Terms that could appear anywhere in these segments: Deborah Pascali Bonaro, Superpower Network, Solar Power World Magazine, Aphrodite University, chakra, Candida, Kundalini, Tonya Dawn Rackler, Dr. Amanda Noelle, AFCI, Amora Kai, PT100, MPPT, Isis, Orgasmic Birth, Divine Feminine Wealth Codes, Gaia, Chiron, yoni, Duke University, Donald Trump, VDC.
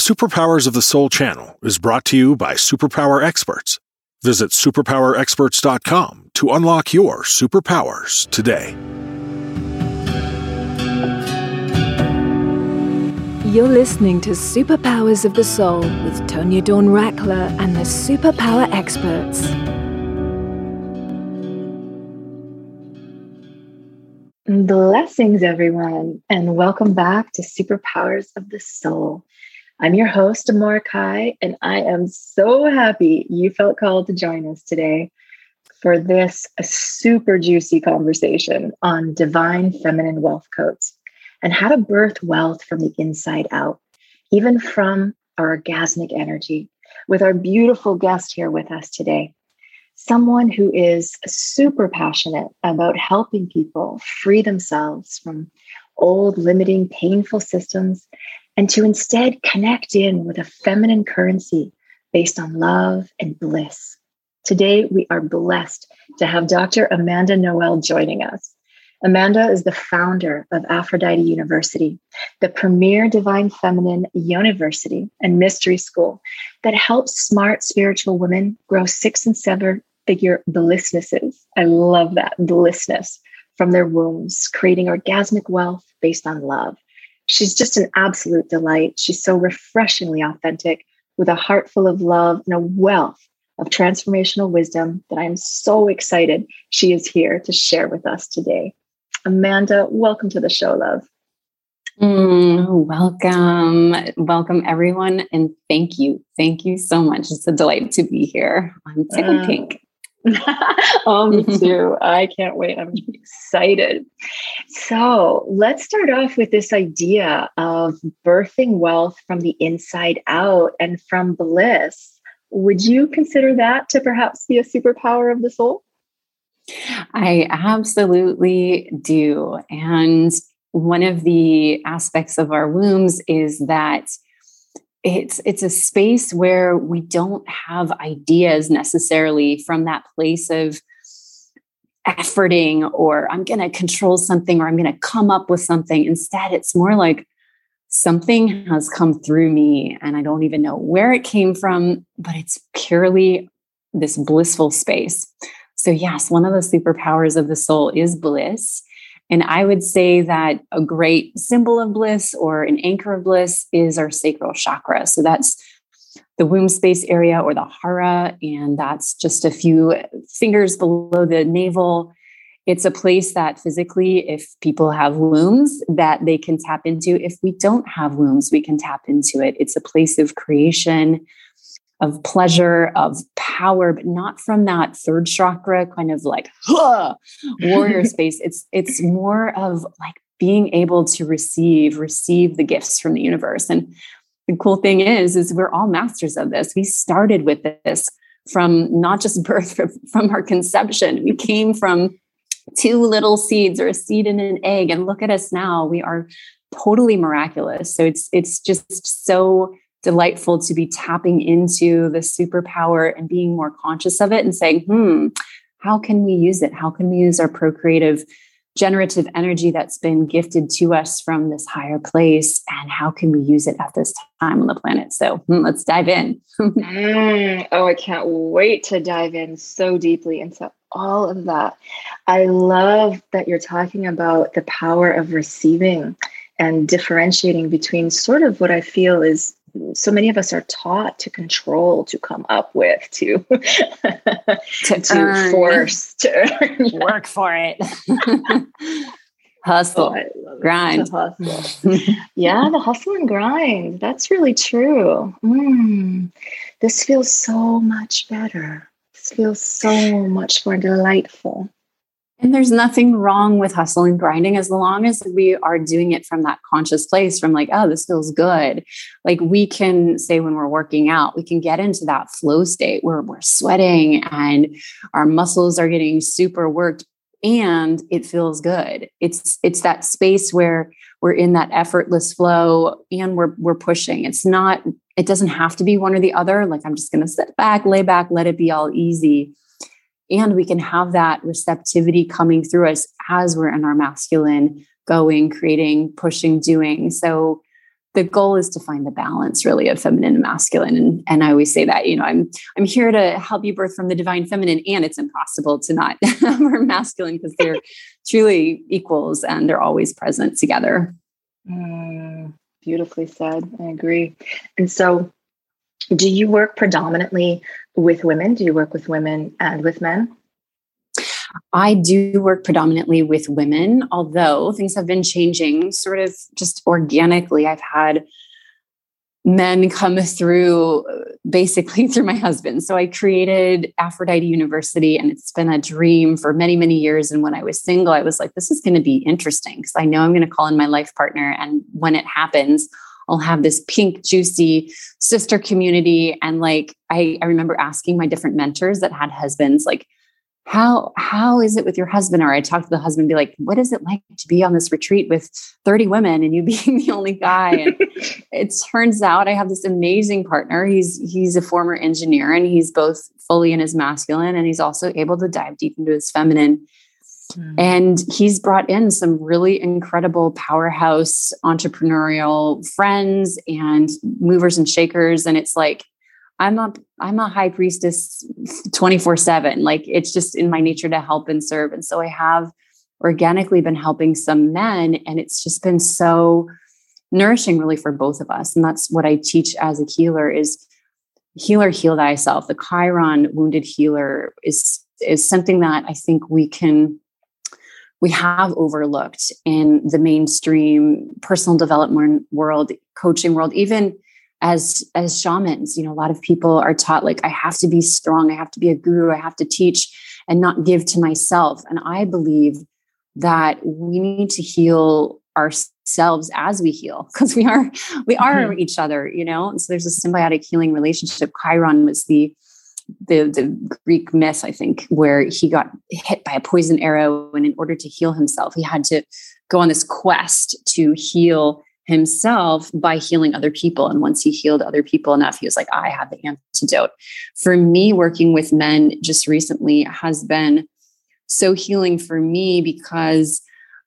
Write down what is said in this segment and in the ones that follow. The Superpowers of the Soul channel is brought to you by Superpower Experts. Visit superpowerexperts.com to unlock your superpowers today. You're listening to Superpowers of the Soul with Tonya Dawn Rackler and the Superpower Experts. Blessings, everyone, and welcome back to Superpowers of the Soul. I'm your host, Amora Kai, and I am so happy you felt called to join us today for this super juicy conversation on Divine Feminine Wealth Codes and how to birth wealth from the inside out, even from our orgasmic energy, with our beautiful guest here with us today. Someone who is super passionate about helping people free themselves from old, limiting, painful systems, and to instead connect in with a feminine currency based on love and bliss. Today, we are blessed to have Dr. Amanda Noelle joining us. Amanda is the founder of Aphrodite University, the premier Divine Feminine university and mystery school that helps smart spiritual women grow 6- and 7-figure blissnesses. I love that, blissness from their wombs, creating orgasmic wealth based on love. She's just an absolute delight. She's so refreshingly authentic, with a heart full of love and a wealth of transformational wisdom that I'm so excited she is here to share with us today. Amanda, welcome to the show, love. Welcome, everyone. And thank you. Thank you so much. It's a delight to be here on Tickle Pink. Oh, me too. I can't wait. I'm excited. So let's start off with this idea of birthing wealth from the inside out and from bliss. Would you consider that to perhaps be a superpower of the soul? I absolutely do. And one of the aspects of our wombs is that it's a space where we don't have ideas necessarily from that place of efforting, or I'm going to control something, or I'm going to come up with something. Instead, it's more like something has come through me and I don't even know where it came from, but it's purely this blissful space. So yes, one of the superpowers of the soul is bliss. And I would say that a great symbol of bliss or an anchor of bliss is our sacral chakra. So that's the womb space area, or the hara, and that's just a few fingers below the navel. It's a place that physically, if people have wombs, that they can tap into. If we don't have wombs, we can tap into it. It's a place of creation, of pleasure, of power, but not from that third chakra kind of like warrior space. It's more of like being able to receive the gifts from the universe. And the cool thing is we're all masters of this. We started with this from not just birth, but from our conception. We came from two little seeds, or a seed and an egg. And look at us now, we are totally miraculous. So it's just so delightful to be tapping into the superpower and being more conscious of it and saying, how can we use it? How can we use our procreative, generative energy that's been gifted to us from this higher place? And how can we use it at this time on the planet? So let's dive in. Oh, I can't wait to dive in so deeply into all of that. I love that you're talking about the power of receiving and differentiating between sort of what I feel is so many of us are taught to control, to come up with, to force, to work for it, hustle, grind. The hustle and grind. That's really true. This feels so much better. This feels so much more delightful. And there's nothing wrong with hustle and grinding as long as we are doing it from that conscious place, from like, oh, this feels good. Like we can say when we're working out, we can get into that flow state where we're sweating and our muscles are getting super worked and it feels good. It's that space where we're in that effortless flow and we're pushing. It doesn't have to be one or the other. Like I'm just going to sit back, lay back, let it be all easy. And we can have that receptivity coming through us as we're in our masculine, going, creating, pushing, doing. So the goal is to find the balance really of feminine and masculine. And I always say that, you know, I'm here to help you birth from the divine feminine, and it's impossible to not have our masculine, because they're truly equals and they're always present together. Beautifully said. I agree. And so do you work predominantly with women? Do you work with women and with men? I do work predominantly with women, although things have been changing sort of just organically. I've had men come through basically through my husband. So I created Aphrodite University, and it's been a dream for many, many years. And when I was single, I was like, this is going to be interesting, because I know I'm going to call in my life partner. And when it happens, I'll have this pink, juicy sister community. And like, I remember asking my different mentors that had husbands, like, how is it with your husband? Or I talk to the husband and be like, what is it like to be on this retreat with 30 women and you being the only guy? And it turns out I have this amazing partner. He's a former engineer, and he's both fully in his masculine, and he's also able to dive deep into his feminine. And he's brought in some really incredible powerhouse entrepreneurial friends and movers and shakers. And it's like, I'm a high priestess 24/7. Like, it's just in my nature to help and serve. And so I have organically been helping some men, and it's just been so nourishing really for both of us. And that's what I teach as a healer is heal thyself. The Chiron wounded healer is something that I think we have overlooked in the mainstream personal development world, coaching world, even as shamans. You know, a lot of people are taught, like, I have to be strong. I have to be a guru. I have to teach and not give to myself. And I believe that we need to heal ourselves as we heal, because we are each other, you know? And so there's a symbiotic healing relationship. Chiron was the Greek myth, I think, where he got hit by a poison arrow. And in order to heal himself, he had to go on this quest to heal himself by healing other people. And once he healed other people enough, he was like, I have the antidote. For me, working with men just recently has been so healing for me, because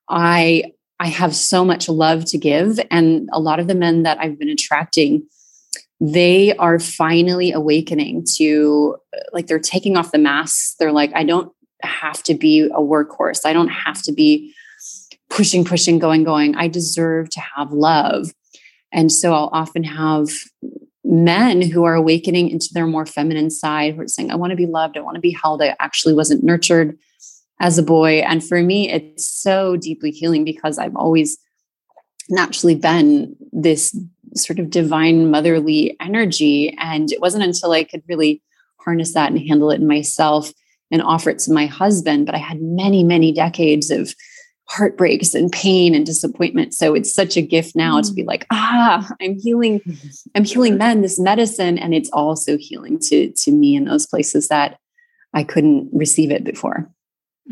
I have so much love to give. And a lot of the men that I've been attracting, they are finally awakening to, like, they're taking off the masks. They're like, I don't have to be a workhorse. I don't have to be pushing, going. I deserve to have love. And so I'll often have men who are awakening into their more feminine side, who are saying, I want to be loved. I want to be held. I actually wasn't nurtured as a boy. And for me, it's so deeply healing, because I've always naturally been this sort of divine motherly energy. And it wasn't until I could really harness that and handle it in myself and offer it to my husband. But I had many, many decades of heartbreaks and pain and disappointment. So it's such a gift now to be like, I'm healing men, this medicine. And it's also healing to me in those places that I couldn't receive it before.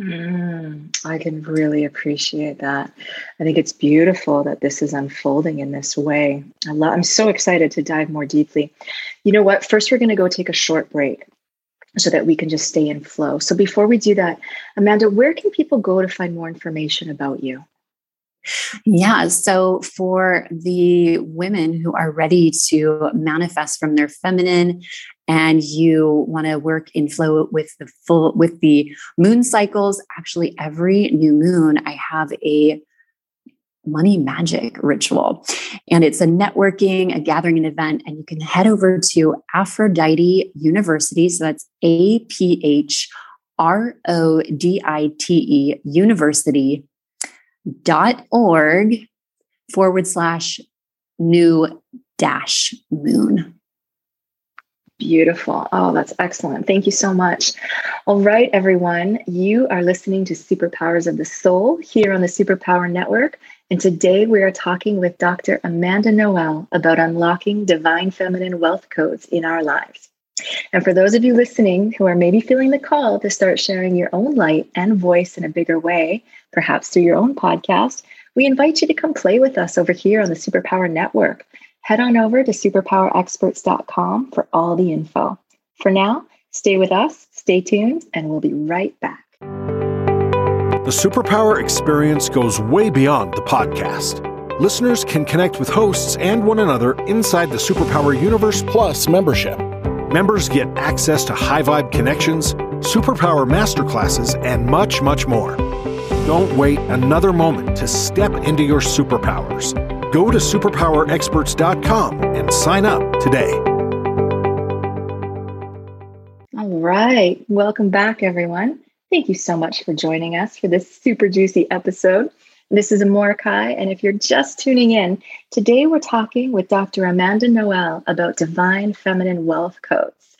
I can really appreciate that. I think it's beautiful that this is unfolding in this way. I'm so excited to dive more deeply. You know what? First, we're going to go take a short break, so that we can just stay in flow. So before we do that, Amanda, where can people go to find more information about you? Yeah. So for the women who are ready to manifest from their feminine, and you want to work in flow with the moon cycles, actually every new moon, I have a money magic ritual, and it's a gathering, an event, and you can head over to Aphrodite University. So that's APHRODITE.org/new-moon. Beautiful. Oh, that's excellent. Thank you so much. All right, everyone. You are listening to Superpowers of the Soul here on the Superpower Network. And today we are talking with Dr. Amanda Noelle about unlocking divine feminine wealth codes in our lives. And for those of you listening who are maybe feeling the call to start sharing your own light and voice in a bigger way, perhaps through your own podcast, we invite you to come play with us over here on the Superpower Network. Head on over to superpowerexperts.com for all the info. For now, stay with us, stay tuned, and we'll be right back. The Superpower experience goes way beyond the podcast. listeners can connect with hosts and one another inside the Superpower Universe Plus membership. Members get access to high-vibe connections, Superpower masterclasses, and much, much more. Don't wait another moment to step into your superpowers. Go to superpowerexperts.com and sign up today. All right. Welcome back, everyone. Thank you so much for joining us for this super juicy episode. This is Amora Kai, and if you're just tuning in, today we're talking with Dr. Amanda Noelle about Divine Feminine Wealth Codes.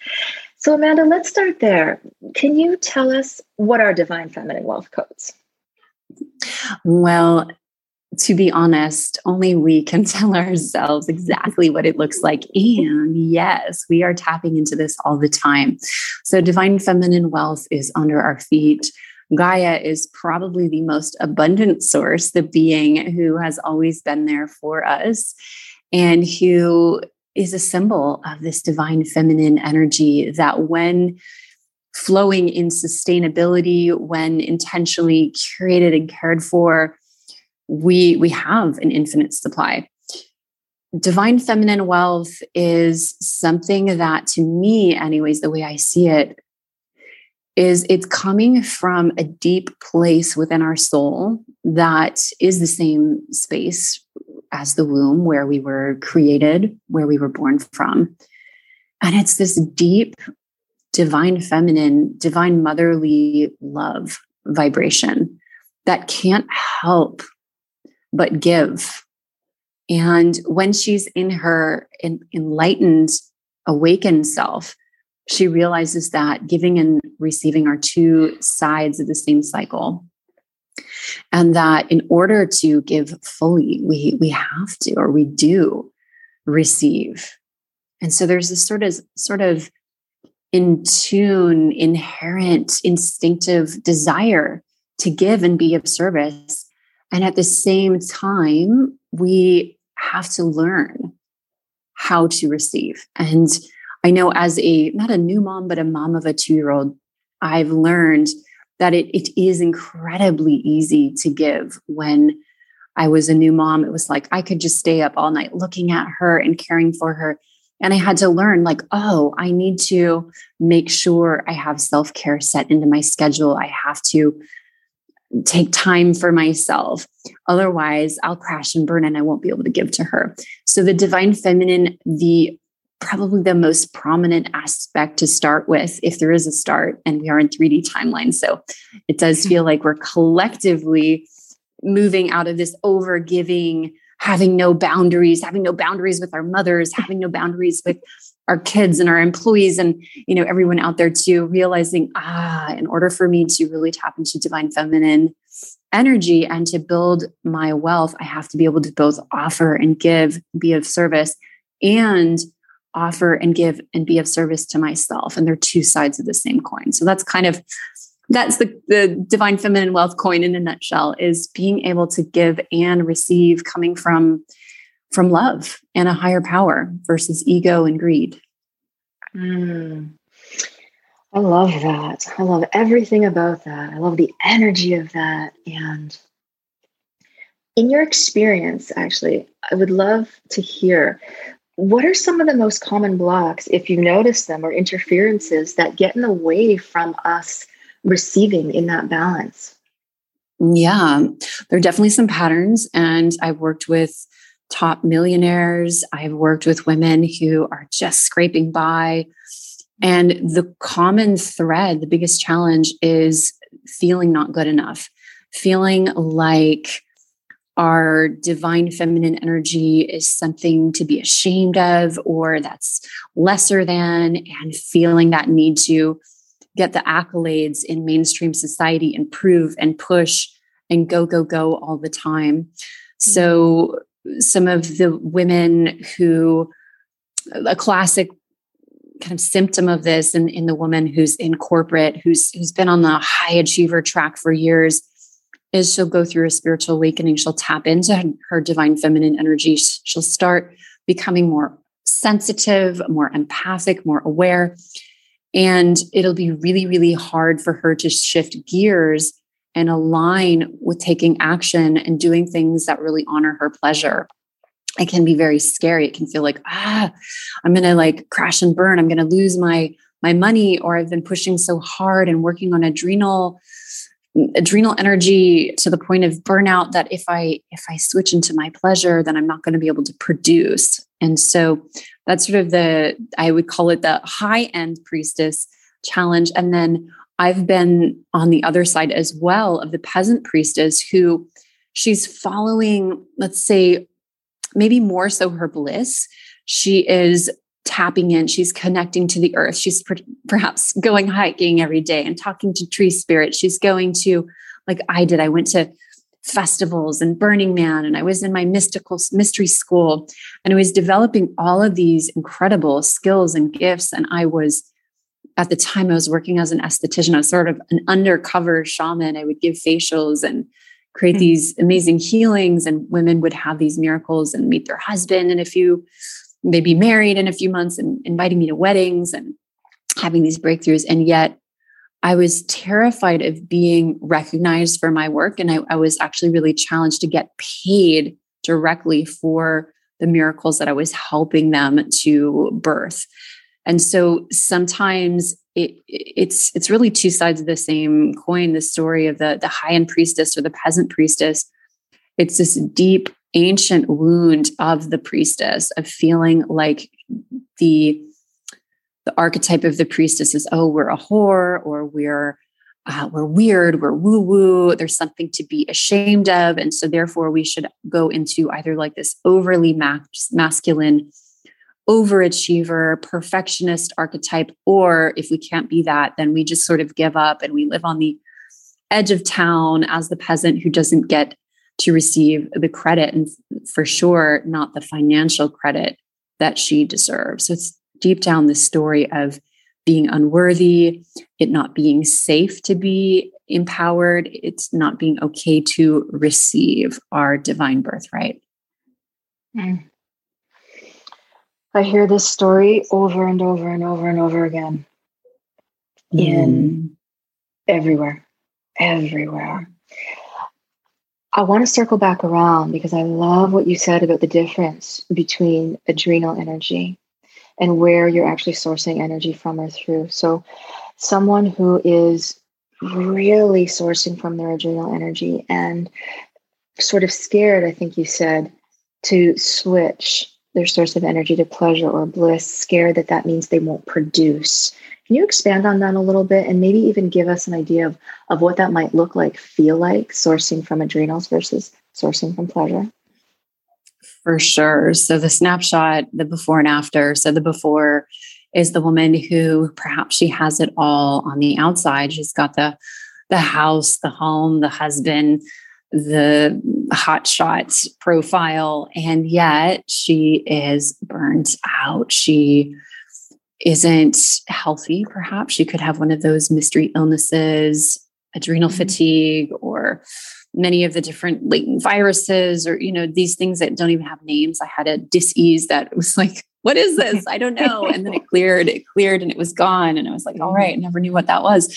So Amanda, let's start there. Can you tell us what are Divine Feminine Wealth Codes? Well, to be honest, only we can tell ourselves exactly what it looks like. And yes, we are tapping into this all the time. So Divine Feminine Wealth is under our feet. Gaia is probably the most abundant source, the being who has always been there for us and who is a symbol of this divine feminine energy that when flowing in sustainability, when intentionally curated and cared for, we have an infinite supply. Divine feminine wealth is something that, to me, anyways, the way I see it, is it's coming from a deep place within our soul that is the same space as the womb where we were created, where we were born from. And it's this deep, divine feminine, divine motherly love vibration that can't help but give. And when she's in her enlightened, awakened self, she realizes that giving and receiving are two sides of the same cycle. And that in order to give fully, we have to, or we do receive. And so there's this sort of in tune, inherent, instinctive desire to give and be of service. And at the same time, we have to learn how to receive. And I know as not a new mom, but a mom of a 2-year-old, I've learned that it is incredibly easy to give. When I was a new mom, it was like, I could just stay up all night looking at her and caring for her. And I had to learn like, oh, I need to make sure I have self-care set into my schedule. I have to take time for myself. Otherwise I'll crash and burn and I won't be able to give to her. So the divine feminine, probably the most prominent aspect to start with, if there is a start, and we are in 3D timeline. So it does feel like we're collectively moving out of this overgiving, having no boundaries with our mothers, having no boundaries with our kids and our employees and, everyone out there too, realizing, in order for me to really tap into divine feminine energy and to build my wealth, I have to be able to both offer and give, be of service, and offer and give and be of service to myself. And they're two sides of the same coin. So that's the divine feminine wealth coin in a nutshell, is being able to give and receive coming from love and a higher power versus ego and greed. I love that. I love everything about that. I love the energy of that. And in your experience, actually, I would love to hear, what are some of the most common blocks, if you notice them, or interferences that get in the way from us receiving in that balance? Yeah, there are definitely some patterns. And I've worked with top millionaires. I've worked with women who are just scraping by. And the common thread, the biggest challenge, is feeling not good enough, feeling like our divine feminine energy is something to be ashamed of, or that's lesser than, and feeling that need to get the accolades in mainstream society and prove and push and go all the time. So some of the women who, a classic kind of symptom of this in the woman who's in corporate, who's been on the high achiever track for years, is she'll go through a spiritual awakening. She'll tap into her divine feminine energy. She'll start becoming more sensitive, more empathic, more aware. And it'll be really, really hard for her to shift gears and align with taking action and doing things that really honor her pleasure. It can be very scary. It can feel like, I'm going to like crash and burn. I'm going to lose my money, or I've been pushing so hard and working on adrenal energy to the point of burnout that if I switch into my pleasure, then I'm not going to be able to produce. And so that's sort of I would call it the high end priestess challenge. And then I've been on the other side as well of the peasant priestess who she's following, let's say, maybe more so her bliss. She is tapping in, she's connecting to the earth. She's perhaps going hiking every day and talking to tree spirits. She's going to, like I did, I went to festivals and Burning Man, and I was in my mystical mystery school, and I was developing all of these incredible skills and gifts. And I was, at the time I was working as an esthetician. I was sort of an undercover shaman. I would give facials and create these amazing healings, and women would have these miracles and meet their husband. And they'd be married in a few months and inviting me to weddings and having these breakthroughs. And yet I was terrified of being recognized for my work. And I was actually really challenged to get paid directly for the miracles that I was helping them to birth. And so sometimes it's really two sides of the same coin, the story of the high-end priestess or the peasant priestess. It's this deep, ancient wound of the priestess, of feeling like the archetype of the priestess is, oh, we're a whore, or we're weird, we're woo-woo, there's something to be ashamed of. And so therefore we should go into either like this overly masculine, overachiever, perfectionist archetype, or if we can't be that, then we just sort of give up and we live on the edge of town as the peasant who doesn't get to receive the credit, and for sure not the financial credit that she deserves. So it's deep down the story of being unworthy, it not being safe to be empowered, it's not being okay to receive our divine birthright. I hear this story over and over and over and over again in everywhere. I want to circle back around because I love what you said about the difference between adrenal energy and where you're actually sourcing energy from or through. So someone who is really sourcing from their adrenal energy and sort of scared, I think you said, to switch their source of energy to pleasure or bliss, scared that means they won't produce. Can you expand on that a little bit and maybe even give us an idea of what that might look like, feel like, sourcing from adrenals versus sourcing from pleasure? For sure. So the snapshot, the before and after. So the before is the woman who perhaps she has it all on the outside. She's got the house, the home, the husband, the hotshot profile, and yet she is burnt out. She isn't healthy, perhaps. She could have one of those mystery illnesses, adrenal fatigue, or many of the different latent viruses, or, you know, these things that don't even have names. I had a dis-ease that was like, what is this? I don't know. And then it cleared and it was gone. And I was like, all right, never knew what that was.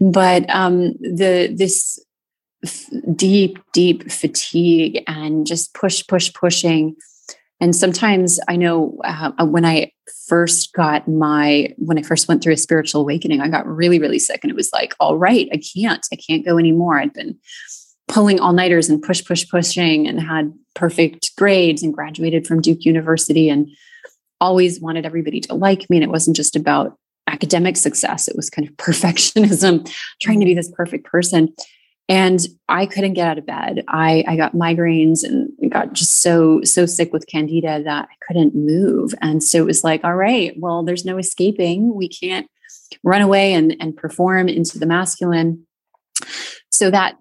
But this deep fatigue and just pushing. And sometimes I know when I first went through a spiritual awakening, I got really, really sick, and it was like, all right, I can't go anymore. I'd been pulling all-nighters and pushing and had perfect grades and graduated from Duke University and always wanted everybody to like me. And it wasn't just about academic success. It was kind of perfectionism, trying to be this perfect person. And I couldn't get out of bed. I got migraines and got just so sick with candida that I couldn't move. And so it was like, all right, well, there's no escaping. We can't run away and perform into the masculine. So that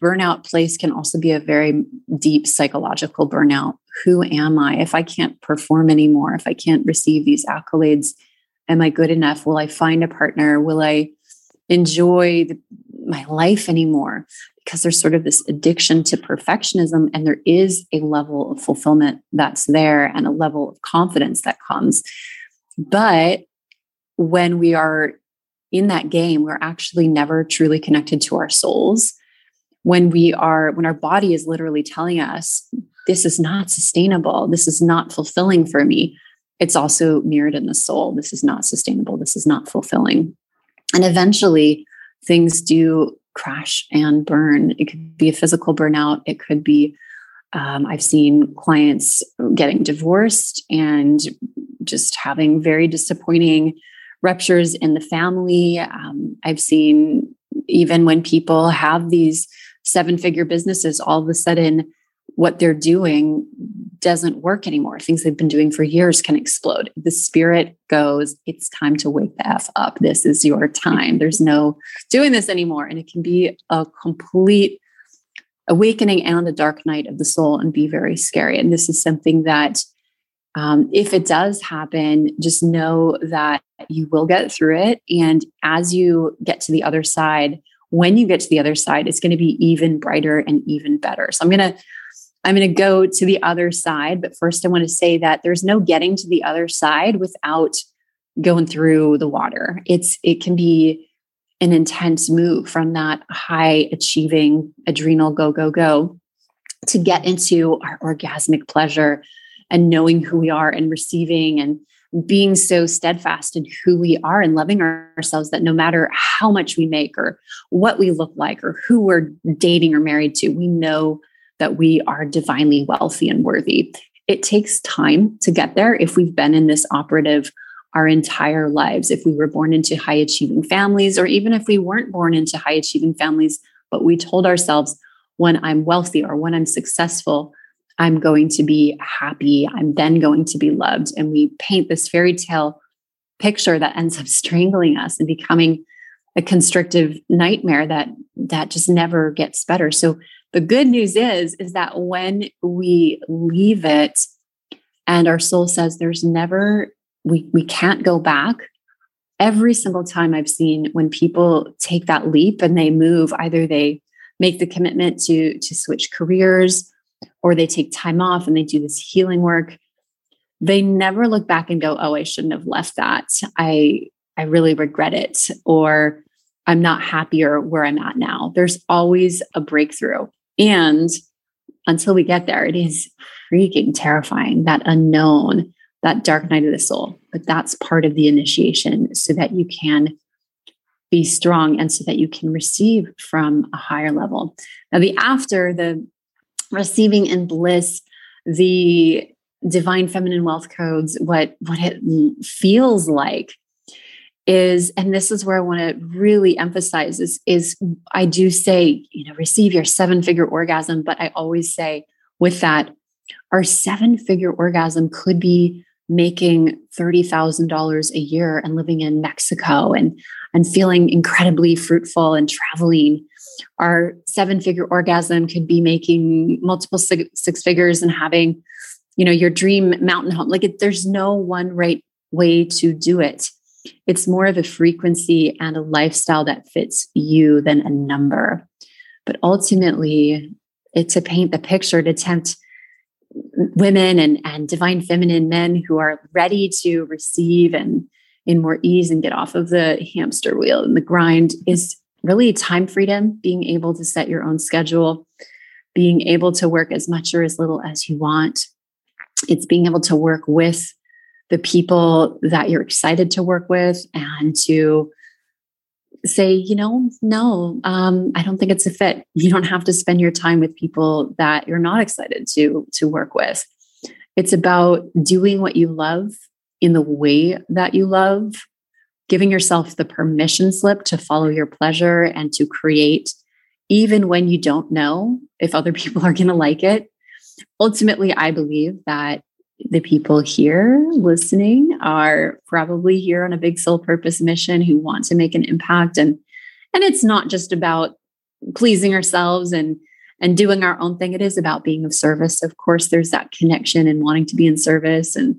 burnout place can also be a very deep psychological burnout. Who am I? If I can't perform anymore, if I can't receive these accolades, am I good enough? Will I find a partner? Will I enjoy my life anymore? Because there's sort of this addiction to perfectionism, and there is a level of fulfillment that's there and a level of confidence that comes. But when we are in that game, we're actually never truly connected to our souls. when our body is literally telling us, this is not sustainable, this is not fulfilling for me, it's also mirrored in the soul. This is not sustainable, this is not fulfilling. And eventually things do crash and burn. It could be a physical burnout. It could be, I've seen clients getting divorced and just having very disappointing ruptures in the family. I've seen even when people have these 7-figure businesses, all of a sudden what they're doing doesn't work anymore. Things they've been doing for years can explode. The spirit goes, it's time to wake the F up. This is your time. There's no doing this anymore. And it can be a complete awakening and a dark night of the soul and be very scary. And this is something that if it does happen, just know that you will get through it. And as you get to the other side, when you get to the other side, it's going to be even brighter and even better. So I'm going to go to the other side, but first I want to say that there's no getting to the other side without going through the water. It can be an intense move from that high achieving adrenal go to get into our orgasmic pleasure and knowing who we are and receiving and being so steadfast in who we are and loving ourselves that no matter how much we make or what we look like or who we're dating or married to, we know that we are divinely wealthy and worthy. It takes time to get there if we've been in this operative our entire lives, if we were born into high-achieving families, or even if we weren't born into high-achieving families, but we told ourselves, when I'm wealthy or when I'm successful, I'm going to be happy, I'm then going to be loved. And we paint this fairy tale picture that ends up strangling us and becoming a constrictive nightmare that just never gets better. So the good news is that when we leave it and our soul says there's never, we can't go back, every single time I've seen when people take that leap and they move, either they make the commitment to switch careers or they take time off and they do this healing work, they never look back and go, oh, I shouldn't have left that. I really regret it, or I'm not happier where I'm at now. There's always a breakthrough. And until we get there, it is freaking terrifying, that unknown, that dark night of the soul. But that's part of the initiation so that you can be strong and so that you can receive from a higher level. Now, the after, the receiving in bliss, the divine feminine wealth codes, what it feels like is, and this is where I want to really emphasize is I do say, receive your 7-figure orgasm, but I always say with that, our 7-figure orgasm could be making $30,000 a year and living in Mexico and feeling incredibly fruitful and traveling. Our 7-figure orgasm could be making multiple six figures and having, your dream mountain home. There's no one right way to do it. It's more of a frequency and a lifestyle that fits you than a number. But ultimately, it's to paint the picture, to tempt women and divine feminine men who are ready to receive and in more ease and get off of the hamster wheel and the grind, is really time freedom, being able to set your own schedule, being able to work as much or as little as you want. It's being able to work with the people that you're excited to work with and to say, no, I don't think it's a fit. You don't have to spend your time with people that you're not excited to work with. It's about doing what you love in the way that you love, giving yourself the permission slip to follow your pleasure and to create, even when you don't know if other people are going to like it. Ultimately, I believe that the people here listening are probably here on a big soul purpose mission who want to make an impact. And it's not just about pleasing ourselves and doing our own thing. It is about being of service. Of course, there's that connection and wanting to be in service and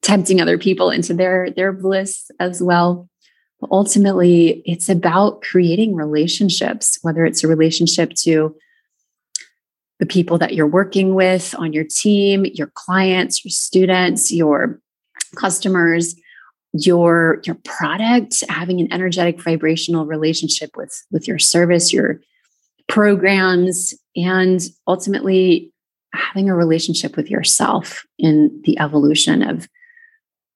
tempting other people into their bliss as well. But ultimately, it's about creating relationships, whether it's a relationship to the people that you're working with on your team, your clients, your students, your customers, your product, having an energetic vibrational relationship with your service, your programs, and ultimately having a relationship with yourself in the evolution of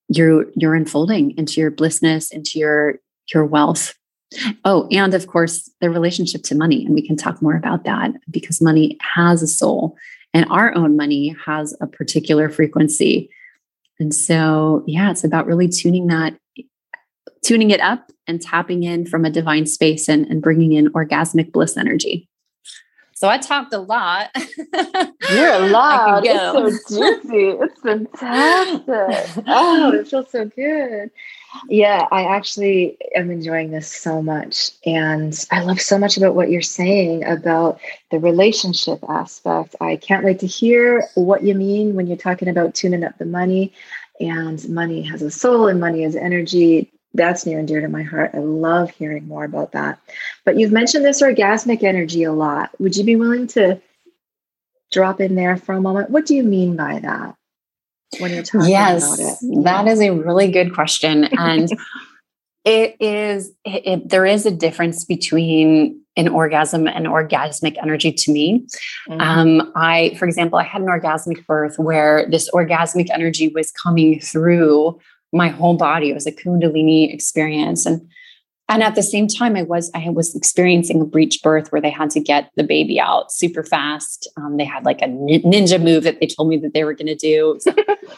your unfolding into your blissness, into your wealth. Oh, and of course, the relationship to money. And we can talk more about that because money has a soul and our own money has a particular frequency. And so, yeah, it's about really tuning it up and tapping in from a divine space and bringing in orgasmic bliss energy. So I talked a lot. You're a lot. It's so juicy. It's fantastic. Oh, it feels so good. Yeah, I actually am enjoying this so much. And I love so much about what you're saying about the relationship aspect. I can't wait to hear what you mean when you're talking about tuning up the money, and money has a soul and money is energy. That's near and dear to my heart. I love hearing more about that. But you've mentioned this orgasmic energy a lot. Would you be willing to drop in there for a moment? What do you mean by that when you're talking about it? Yes, that is a really good question. And there is a difference between an orgasm and orgasmic energy to me. Mm-hmm. For example, I had an orgasmic birth where this orgasmic energy was coming through my whole body. It was a Kundalini experience. And at the same time, I was experiencing a breech birth where they had to get the baby out super fast. They had like a ninja move that they told me that they were going to do. So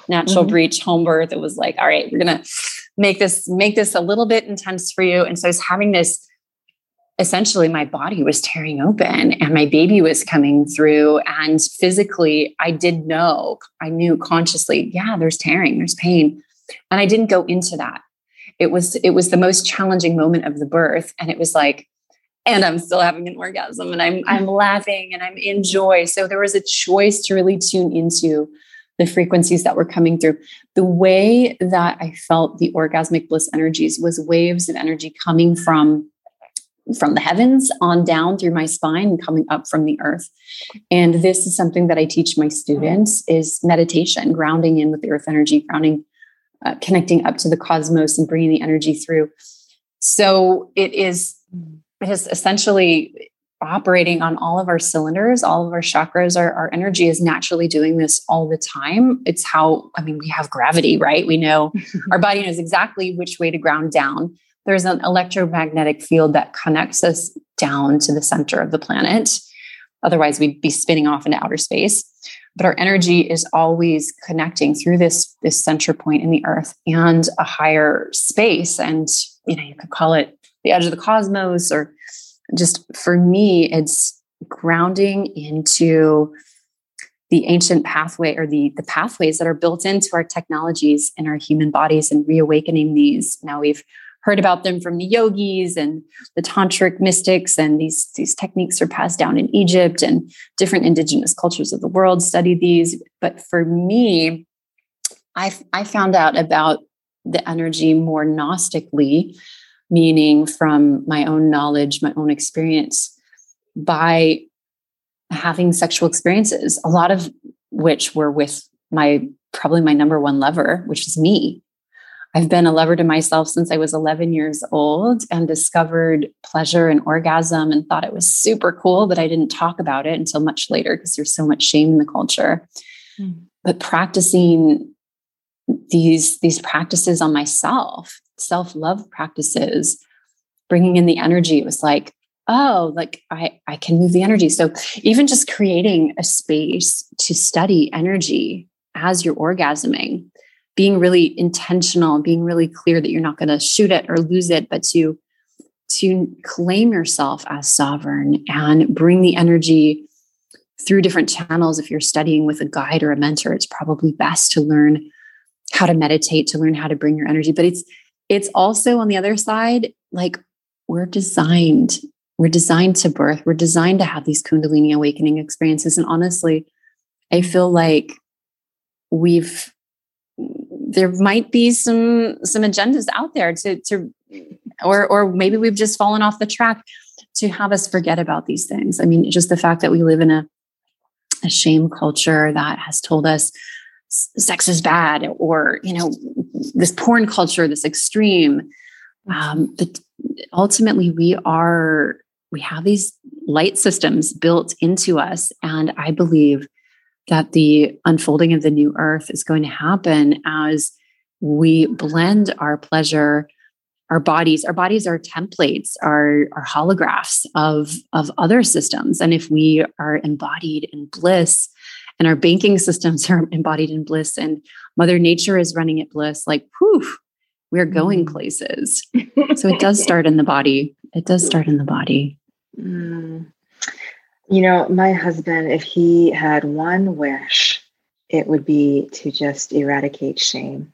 natural breech, home birth. It was like, all right, we're going to make this a little bit intense for you. And so I was having this, essentially my body was tearing open and my baby was coming through, and physically I knew consciously, yeah, there's tearing, there's pain. And I didn't go into that. It was the most challenging moment of the birth. And it was like, and I'm still having an orgasm, and I'm laughing and I'm in joy. So there was a choice to really tune into the frequencies that were coming through. The way that I felt the orgasmic bliss energies was waves of energy coming from the heavens on down through my spine and coming up from the earth. And this is something that I teach my students is meditation, grounding in with the earth energy, connecting up to the cosmos and bringing the energy through. So it is essentially operating on all of our cylinders, all of our chakras. Our energy is naturally doing this all the time. It's how, we have gravity, right? We know our body knows exactly which way to ground down. There's an electromagnetic field that connects us down to the center of the planet. Otherwise, we'd be spinning off into outer space. But our energy is always connecting through this center point in the earth and a higher space. And, you could call it the edge of the cosmos, or just for me, it's grounding into the ancient pathway or the pathways that are built into our technologies and our human bodies and reawakening these. Now we've heard about them from the yogis and the tantric mystics, and these techniques are passed down in Egypt, and different indigenous cultures of the world study these. But for me, I found out about the energy more gnostically, meaning from my own knowledge, my own experience, by having sexual experiences, a lot of which were with probably my number one lover, which is me. I've been a lover to myself since I was 11 years old and discovered pleasure and orgasm and thought it was super cool, but I didn't talk about it until much later because there's so much shame in the culture. Mm. But practicing these practices on myself, self-love practices, bringing in the energy, it was like, oh, like I can move the energy. So even just creating a space to study energy as you're orgasming, being really intentional, being really clear that you're not going to shoot it or lose it, but to claim yourself as sovereign and bring the energy through different channels. If you're studying with a guide or a mentor, it's probably best to learn how to meditate, to learn how to bring your energy. But it's also on the other side, like we're designed to birth. We're designed to have these Kundalini awakening experiences. And honestly, I feel like there might be some agendas out there or maybe we've just fallen off the track to have us forget about these things. Just the fact that we live in a shame culture that has told us sex is bad, or, this porn culture, this extreme. But ultimately we have these light systems built into us. And I believe that the unfolding of the new earth is going to happen as we blend our pleasure, our bodies are templates, are holographs of other systems. And if we are embodied in bliss, and our banking systems are embodied in bliss, and Mother Nature is running at bliss, like, whew, we're going places. So it does start in the body. It does start in the body. Mm. You know, my husband, if he had one wish, it would be to just eradicate shame.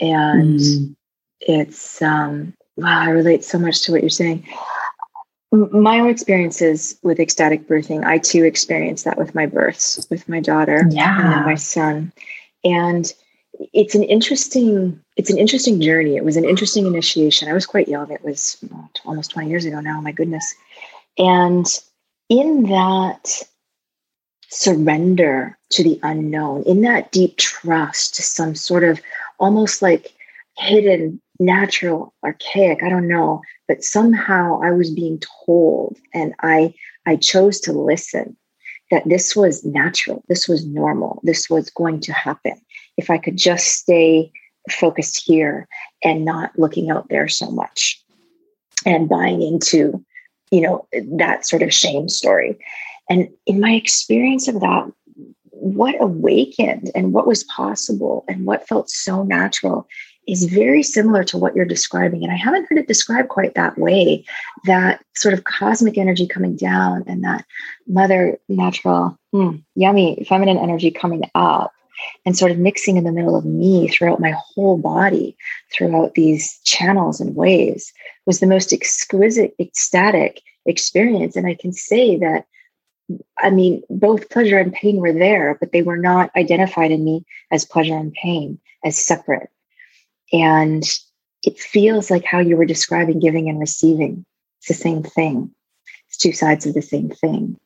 And it's, wow, I relate so much to what you're saying. My own experiences with ecstatic birthing, I too experienced that with my births, with my daughter and then my son. And it's an interesting journey. It was an interesting initiation. I was quite young. It was almost 20 years ago now, my goodness. And in that surrender to the unknown, in that deep trust to some sort of almost like hidden, natural, archaic, I don't know, but somehow I was being told, and I chose to listen, that this was natural, this was normal, this was going to happen. If I could just stay focused here and not looking out there so much and buying into, you know, that sort of shame story. And in my experience of that, what awakened and what was possible and what felt so natural is very similar to what you're describing. And I haven't heard it described quite that way, that sort of cosmic energy coming down and that mother natural, yummy feminine energy coming up and sort of mixing in the middle of me throughout my whole body, throughout these channels and waves, was the most exquisite, ecstatic experience. And I can say that, I mean, both pleasure and pain were there, but they were not identified in me as pleasure and pain, as separate. And it feels like how you were describing giving and receiving. It's the same thing. It's two sides of the same thing.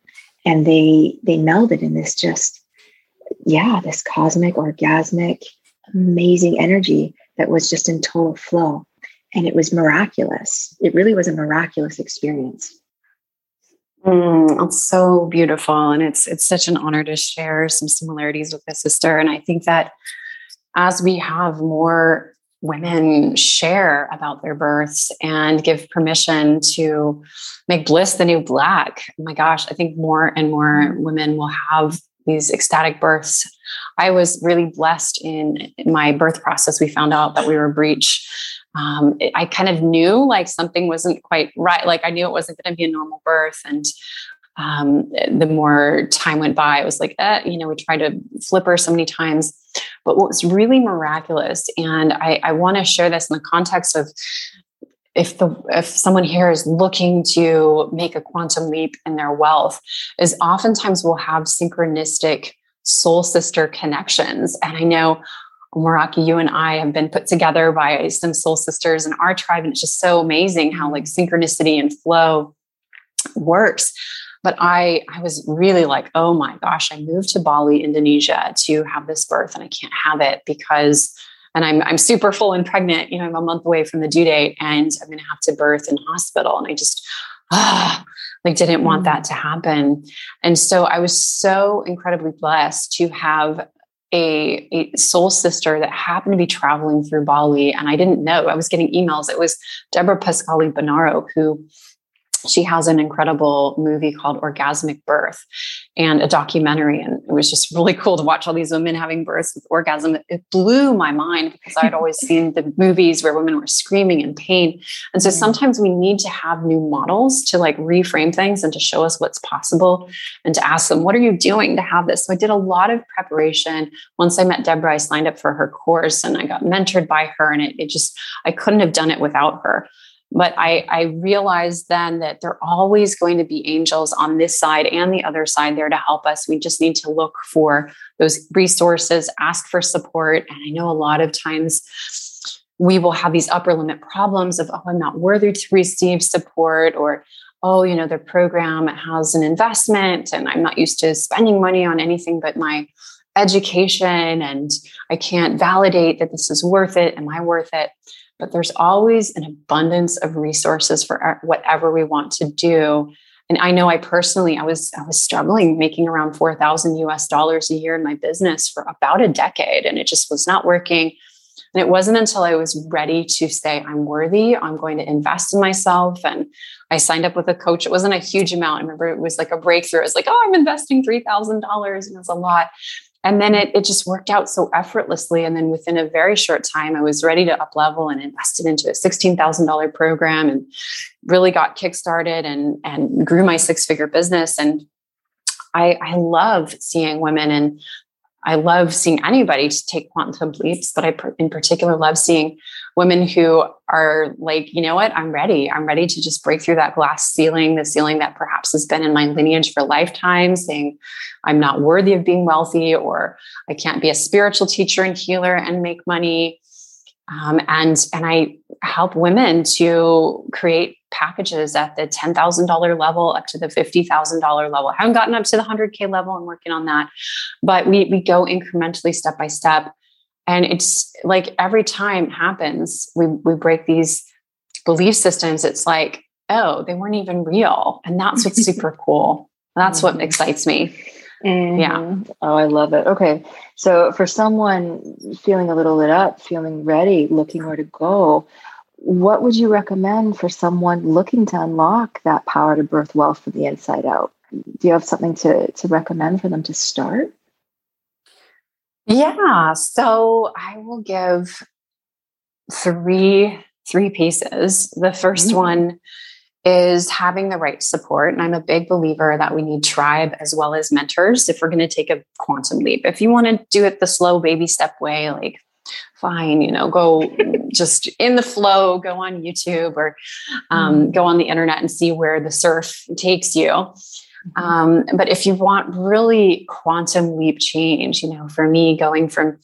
And they melded in this just, this cosmic, orgasmic, amazing energy that was just in total flow. And it was miraculous. It really was a miraculous experience. It's so beautiful. And it's such an honor to share some similarities with my sister. And I think that as we have more women share about their births and give permission to make bliss the new black, oh my gosh, I think more and more women will have these ecstatic births. I was really blessed in my birth process. We found out that we were breech. I kind of knew like something wasn't quite right. Like I knew it wasn't going to be a normal birth. And the more time went by, it was like, we tried to flip her so many times. But what was really miraculous, and I want to share this in the context of if someone here is looking to make a quantum leap in their wealth, is oftentimes we'll have synchronistic soul sister connections. And I know, Maraki, you and I have been put together by some soul sisters in our tribe. And it's just so amazing how like synchronicity and flow works. But I was really like, oh my gosh, I moved to Bali, Indonesia to have this birth and I can't have it because, and I'm super full and pregnant, you know, I'm a month away from the due date and I'm going to have to birth in hospital. And I just, didn't want that to happen. And so I was so incredibly blessed to have a soul sister that happened to be traveling through Bali. And I didn't know, I was getting emails. It was Deborah Pascali Bonaro, she has an incredible movie called Orgasmic Birth and a documentary. And it was just really cool to watch all these women having births with orgasm. It blew my mind because I'd always seen the movies where women were screaming in pain. And so sometimes we need to have new models to like reframe things and to show us what's possible and to ask them, what are you doing to have this? So I did a lot of preparation. Once I met Deborah, I signed up for her course and I got mentored by her. And I couldn't have done it without her. But I realized then that there are always going to be angels on this side and the other side there to help us. We just need to look for those resources, ask for support. And I know a lot of times we will have these upper limit problems of, oh, I'm not worthy to receive support, or, oh, you know, their program has an investment and I'm not used to spending money on anything but my education and I can't validate that this is worth it. Am I worth it? But there's always an abundance of resources for whatever we want to do. And I know I personally, I was struggling making around $4,000 a year in my business for about a decade, and it just was not working. And it wasn't until I was ready to say, I'm worthy, I'm going to invest in myself. And I signed up with a coach. It wasn't a huge amount. I remember it was like a breakthrough. It was like, oh, I'm investing $3,000, and it was a lot. And then it just worked out so effortlessly. And then within a very short time, I was ready to up level and invested into a $16,000 program and really got kickstarted and grew my 6-figure business. And I love seeing women, and I love seeing anybody to take quantum leaps, but I in particular love seeing women who are like, you know what, I'm ready. I'm ready to just break through that glass ceiling, the ceiling that perhaps has been in my lineage for lifetimes, saying I'm not worthy of being wealthy, or I can't be a spiritual teacher and healer and make money. And I help women to create packages at the $10,000 level up to the $50,000 level. I haven't gotten up to the 100K level. I'm working on that, but we go incrementally, step by step. And it's like every time it happens, we break these belief systems. It's like, oh, they weren't even real. And that's what's super cool. That's what excites me. Mm-hmm. Yeah. Oh, I love it. Okay. So for someone feeling a little lit up, feeling ready, looking where to go, what would you recommend for someone looking to unlock that power to birth wealth from the inside out? Do you have something to recommend for them to start? Yeah. So I will give three pieces. The first one is having the right support. And I'm a big believer that we need tribe as well as mentors if we're going to take a quantum leap. If you want to do it the slow baby step way, like fine, you know, go just in the flow, go on YouTube or go on the internet and see where the surf takes you. But if you want really quantum leap change, you know, for me, going from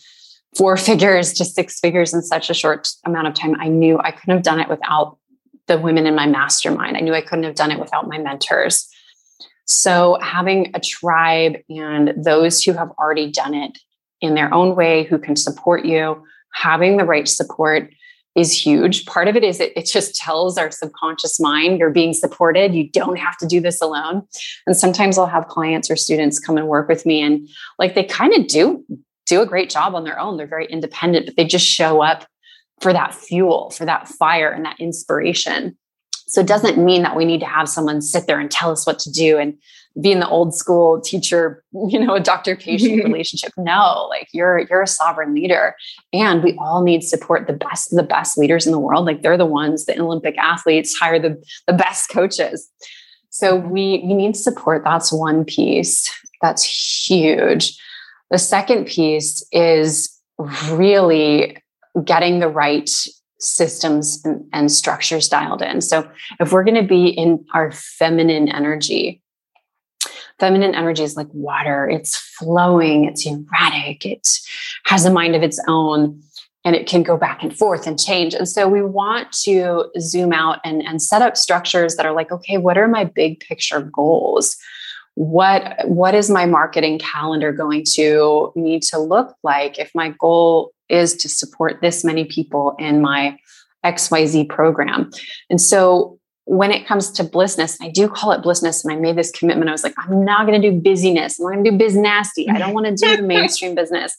4 figures to 6 figures in such a short amount of time, I knew I couldn't have done it without the women in my mastermind. I knew I couldn't have done it without my mentors. So having a tribe and those who have already done it in their own way, who can support you, having the right support is huge. Part of it is it just tells our subconscious mind, you're being supported. You don't have to do this alone. And sometimes I'll have clients or students come and work with me, and like, they kind of do a great job on their own. They're very independent, but they just show up for that fuel, for that fire and that inspiration. So it doesn't mean that we need to have someone sit there and tell us what to do and be in the old school teacher, you know, a doctor-patient relationship. No, like you're a sovereign leader, and we all need support. The best leaders in the world, like they're the ones, the Olympic athletes hire the best coaches. So we need support. That's one piece. That's huge. The second piece is really getting the right systems and structures dialed in. So if we're going to be in our feminine energy is like water. It's flowing. It's erratic. It has a mind of its own, and it can go back and forth and change. And so we want to zoom out and set up structures that are like, okay, what are my big picture goals? What is my marketing calendar going to need to look like if my goal is to support this many people in my XYZ program? And so when it comes to blissness, I do call it blissness. And I made this commitment. I was like, I'm not going to do busyness. I'm not going to do biz nasty. I don't want to do the mainstream business.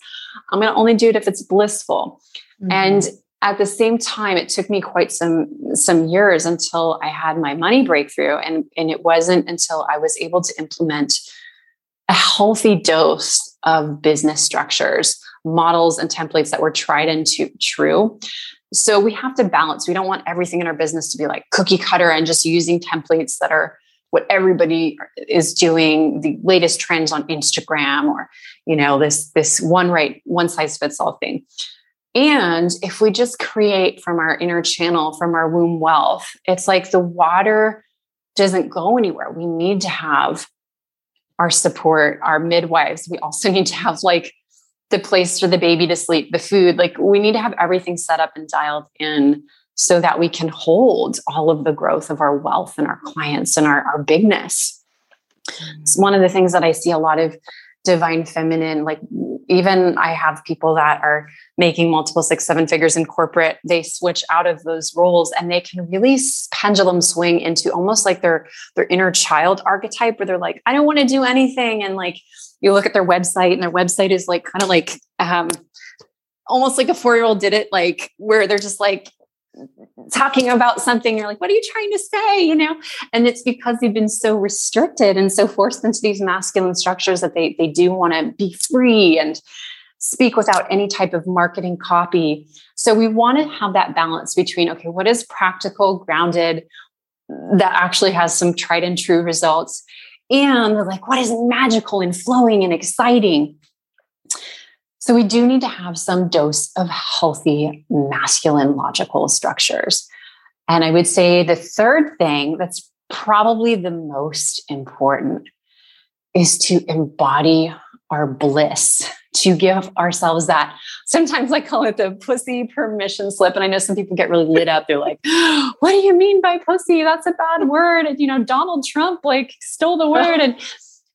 I'm going to only do it if it's blissful. Mm-hmm. And at the same time, it took me quite some years until I had my money breakthrough. And it wasn't until I was able to implement a healthy dose of business structures, models, and templates that were tried and true. So we have to balance. We don't want everything in our business to be like cookie cutter and just using templates that are what everybody is doing, the latest trends on Instagram, or, you know, this one size fits all thing. And if we just create from our inner channel, from our womb wealth, it's like the water doesn't go anywhere. We need to have our support, our midwives. We also need to have like the place for the baby to sleep, the food, like we need to have everything set up and dialed in so that we can hold all of the growth of our wealth and our clients and our bigness. It's one of the things that I see a lot of divine feminine, like even I have people that are making multiple 6-7 figures in corporate, they switch out of those roles and they can really pendulum swing into almost like their inner child archetype where they're like, I don't want to do anything. And like, you look at their website and their website is like, kind of like, almost like a 4-year-old did it, like where they're just like talking about something. You're like, what are you trying to say? You know? And it's because they've been so restricted and so forced into these masculine structures that they do want to be free and speak without any type of marketing copy. So we want to have that balance between, okay, what is practical, grounded, that actually has some tried and true results, and like, what is magical and flowing and exciting? So we do need to have some dose of healthy, masculine, logical structures. And I would say the third thing that's probably the most important is to embody our bliss, to give ourselves that. Sometimes I call it the pussy permission slip. And I know some people get really lit up. They're like, what do you mean by pussy? That's a bad word. And, you know, Donald Trump like stole the word. And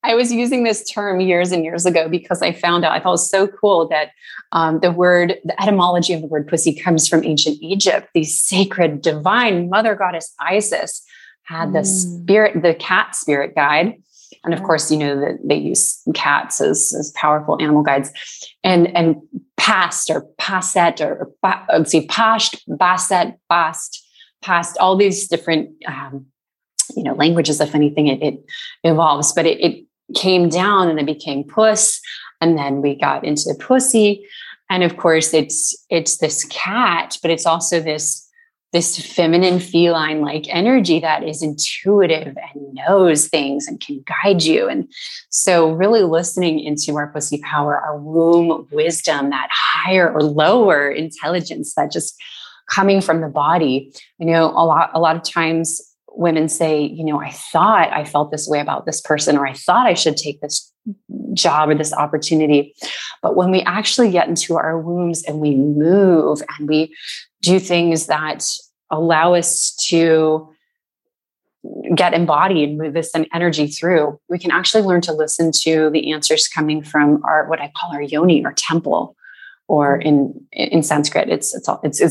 I was using this term years and years ago because I found out, I thought it was so cool that the etymology of the word pussy comes from ancient Egypt. The sacred divine mother goddess Isis had the cat spirit guide. And of course, you know, that they use cats as powerful animal guides, and past, all these different, you know, language is a funny thing. It evolves, but it came down and it became puss. And then we got into pussy. And of course it's this cat, but it's also this feminine feline like energy that is intuitive and knows things and can guide you. And so really listening into our pussy power, our womb wisdom, that higher or lower intelligence that just coming from the body. You know, a lot of times women say, you know, I thought I felt this way about this person, or I thought I should take this job or this opportunity. But when we actually get into our wombs and we move and we do things that allow us to get embodied, move this and energy through, we can actually learn to listen to the answers coming from our, what I call our yoni or temple, or in Sanskrit, it's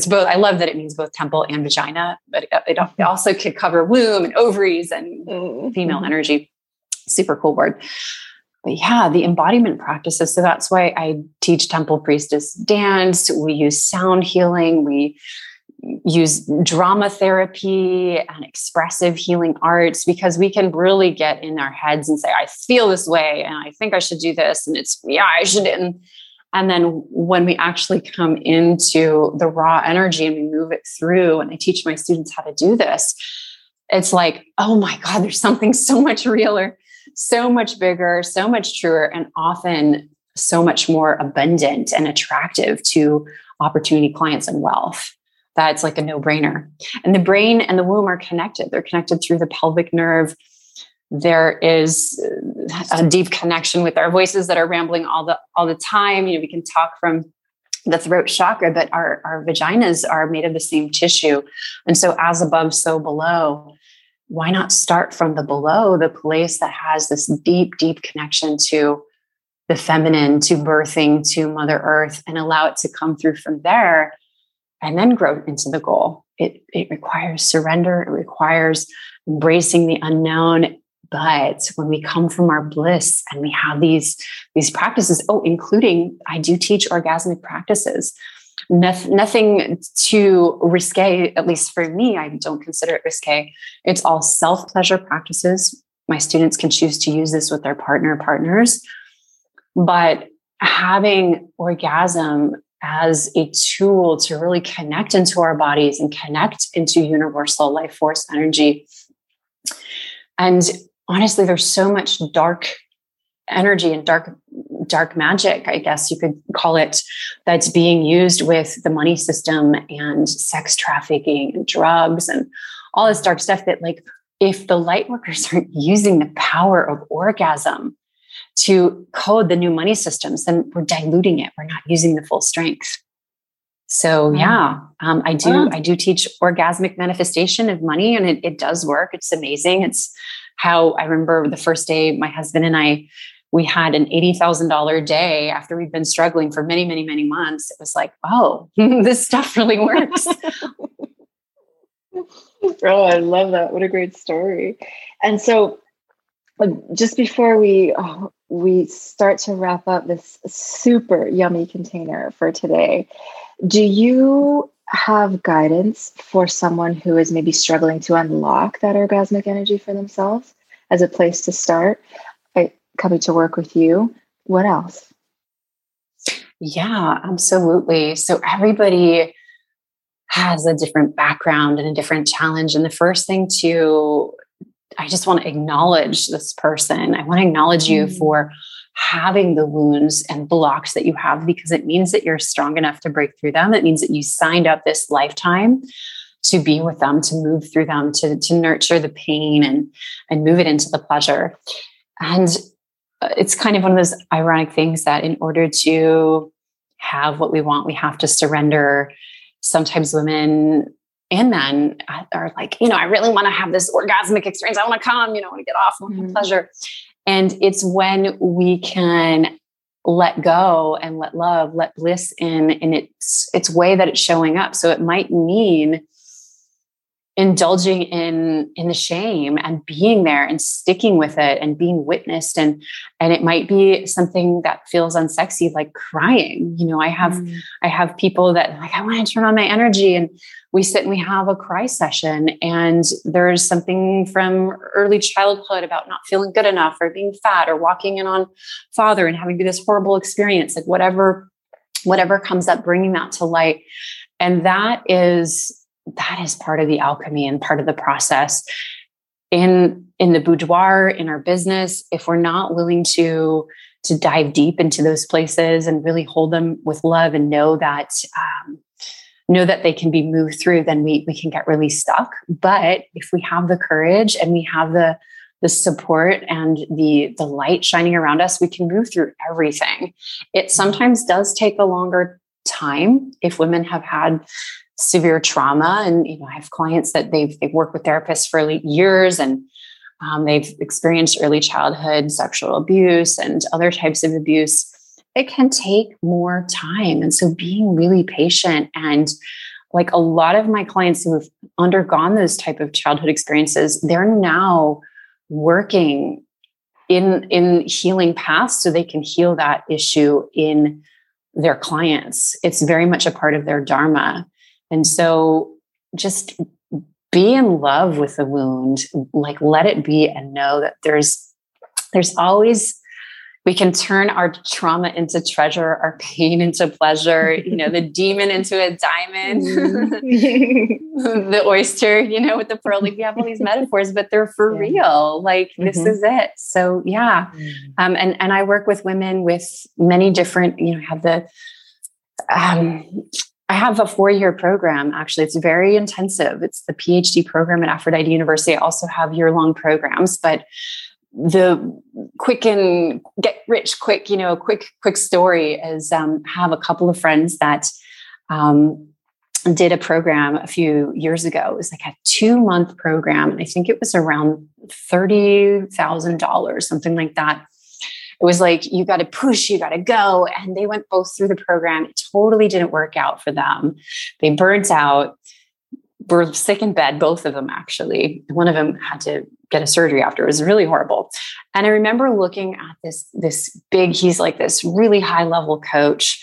both. I love that it means both temple and vagina, but it also could cover womb and ovaries and female energy. Super cool word. But yeah, the embodiment practices. So that's why I teach temple priestess dance. We use sound healing. We use drama therapy and expressive healing arts, because we can really get in our heads and say, I feel this way and I think I should do this. And it's, yeah, I shouldn't. And then when we actually come into the raw energy and we move it through, and I teach my students how to do this, it's like, oh my God, there's something so much realer, so much bigger, so much truer, and often so much more abundant and attractive to opportunity, clients, and wealth. That's like a no-brainer. And the brain and the womb are connected. They're connected through the pelvic nerve. There is a deep connection with our voices that are rambling all the time. You know, we can talk from the throat chakra, but our vaginas are made of the same tissue. And so as above, so below. Why not start from the below, the place that has this deep, deep connection to the feminine, to birthing, to Mother Earth, and allow it to come through from there and then grow into the goal. It requires surrender. It requires embracing the unknown. But when we come from our bliss and we have these practices, including I do teach orgasmic practices. Nothing too risque, at least for me, I don't consider it risque. It's all self-pleasure practices. My students can choose to use this with their partners, but having orgasm as a tool to really connect into our bodies and connect into universal life force energy. And honestly, there's so much dark energy and dark magic, I guess you could call it, that's being used with the money system and sex trafficking and drugs and all this dark stuff that, like, if the light workers aren't using the power of orgasm to code the new money systems, then we're diluting it. We're not using the full strength. So yeah, I do teach orgasmic manifestation of money, and it does work. It's amazing. It's how I remember the first day my husband and I we had an $80,000 day after we'd been struggling for many, many, many months. It was like, oh, this stuff really works. Oh, I love that. What a great story. And so just before we start to wrap up this super yummy container for today, do you have guidance for someone who is maybe struggling to unlock that orgasmic energy for themselves as a place to start coming to work with you? What else? Yeah, absolutely. So everybody has a different background and a different challenge. And the first thing to, I just want to acknowledge this person. I want to acknowledge you for having the wounds and blocks that you have, because it means that you're strong enough to break through them. It means that you signed up this lifetime to be with them, to move through them, to nurture the pain and move it into the pleasure. And it's kind of one of those ironic things that in order to have what we want, we have to surrender. Sometimes women and men are like, I really want to have this orgasmic experience. I want to come, I want to get off, I want to have pleasure. And it's when we can let go and let love, let bliss in its way that it's showing up. So it might mean indulging in the shame and being there and sticking with it and being witnessed. And it might be something that feels unsexy, like crying. I have people that like, I want to turn on my energy, and we sit and we have a cry session, and there's something from early childhood about not feeling good enough or being fat or walking in on father and having this horrible experience, like whatever comes up, bringing that to light. And that is part of the alchemy and part of the process in the boudoir, in our business. If we're not willing to dive deep into those places and really hold them with love and know that they can be moved through, then we can get really stuck. But if we have the courage and we have the support and the light shining around us, we can move through everything. It sometimes does take a longer time if women have had severe trauma. And, I have clients that they've worked with therapists for years, and they've experienced early childhood sexual abuse and other types of abuse. It can take more time. And so being really patient, and like a lot of my clients who have undergone those type of childhood experiences, they're now working in healing paths so they can heal that issue in their clients. It's very much a part of their dharma. And so just be in love with the wound, like let it be, and know that there's always, we can turn our trauma into treasure, our pain into pleasure, the demon into a diamond, the oyster, with the pearl. Like we have all these metaphors, but they're for real. Like this is it. So yeah. And I work with women with many different, I have a 4-year program, actually. It's very intensive. It's the PhD program at Aphrodite University. I also have year-long programs, but the quick and get rich quick, quick story is have a couple of friends that did a program a few years ago. It was like a 2-month program, and I think it was around $30,000, something like that. It was like, you got to push, you got to go. And they went both through the program. It totally didn't work out for them. They burnt out, were sick in bed, both of them, actually. One of them had to get a surgery after. It was really horrible. And I remember looking at this big, he's like this really high level coach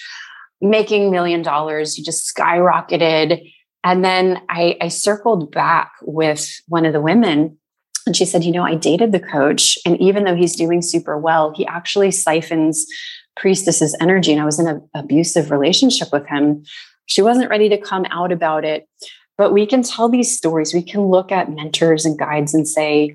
making $1 million. He just skyrocketed. And then I circled back with one of the women, and she said, I dated the coach, and even though he's doing super well, he actually siphons priestess's energy. And I was in an abusive relationship with him. She wasn't ready to come out about it, but we can tell these stories. We can look at mentors and guides and say,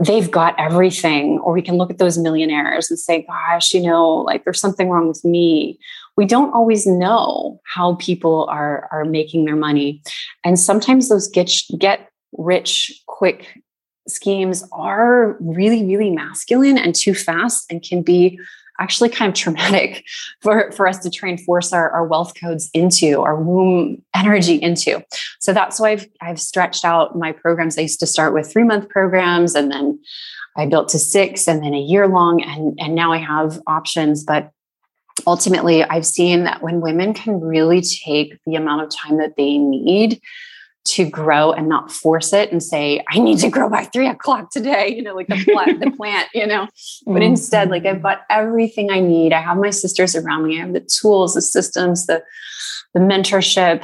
they've got everything. Or we can look at those millionaires and say, gosh, like there's something wrong with me. We don't always know how people are making their money. And sometimes those get rich quick schemes are really, really masculine and too fast, and can be actually kind of traumatic for us to try and force our wealth codes into, our womb energy into. So that's why I've stretched out my programs. I used to start with 3-month programs, and then I built to 6 and then a year long. And now I have options. But ultimately, I've seen that when women can really take the amount of time that they need to grow and not force it and say, I need to grow by 3 o'clock today, you know, like the plant, you know, but instead, like, I've got everything I need. I have my sisters around me. I have the tools, the systems, the mentorship,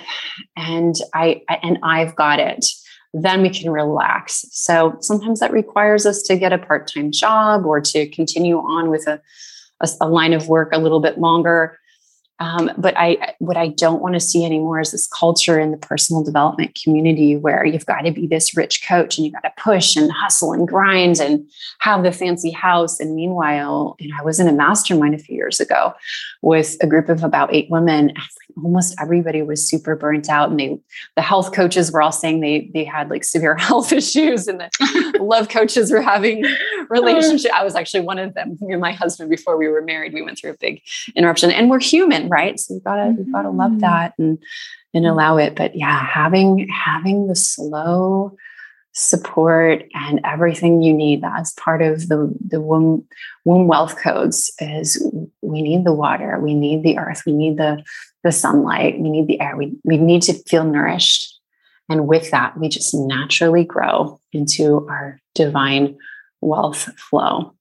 and I've got it. Then we can relax. So sometimes that requires us to get a part-time job or to continue on with a line of work a little bit longer. But what I don't want to see anymore is this culture in the personal development community where you've got to be this rich coach and you got to push and hustle and grind and have the fancy house. And meanwhile, you know, I was in a mastermind a few years ago with a group of about 8 women. Almost everybody was super burnt out, and the health coaches were all saying they had like severe health issues, and the love coaches were having relationship. I was actually one of them. Me and my husband, before we were married, we went through a big interruption, and we're human. Right. So we've got to love that and allow it. But yeah, having the slow support and everything you need, that's part of the womb wealth codes. Is we need the water, we need the earth, we need the sunlight, we need the air, we need to feel nourished. And with that, we just naturally grow into our divine wealth flow.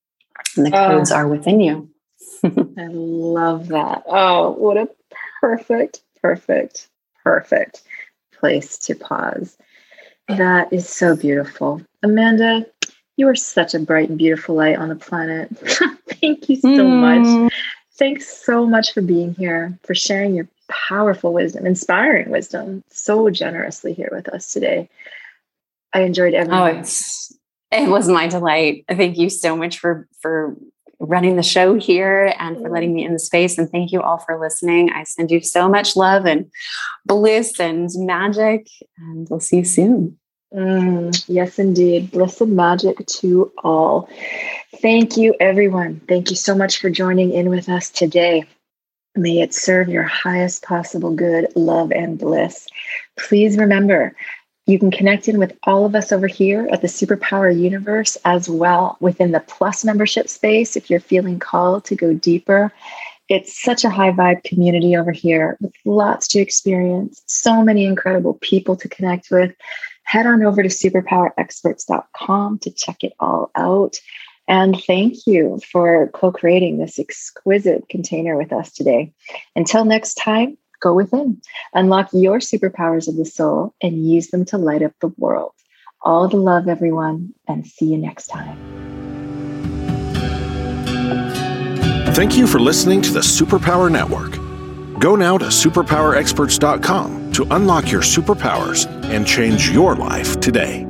And the codes are within you. I love that. Oh, what a perfect place to pause. That is so beautiful. Amanda, you are such a bright and beautiful light on the planet. Thank you so much. Thanks so much for being here, for sharing your powerful wisdom, inspiring wisdom, so generously here with us today. I enjoyed everything. Oh, it was my delight. Thank you so much for running the show here and for letting me in the space. And thank you all for listening. I send you so much love and bliss and magic, and we'll see you soon. Yes, indeed. Bliss and magic to all. Thank you, everyone. Thank you so much for joining in with us today. May it serve your highest possible good, love, and bliss. Please remember, you can connect in with all of us over here at the Superpower Universe as well within the Plus membership space if you're feeling called to go deeper. It's such a high vibe community over here with lots to experience, so many incredible people to connect with. Head on over to superpowerexperts.com to check it all out. And thank you for co-creating this exquisite container with us today. Until next time, go within, unlock your superpowers of the soul, and use them to light up the world. All the love, everyone, and see you next time. Thank you for listening to the Superpower Network. Go now to superpowerexperts.com to unlock your superpowers and change your life today.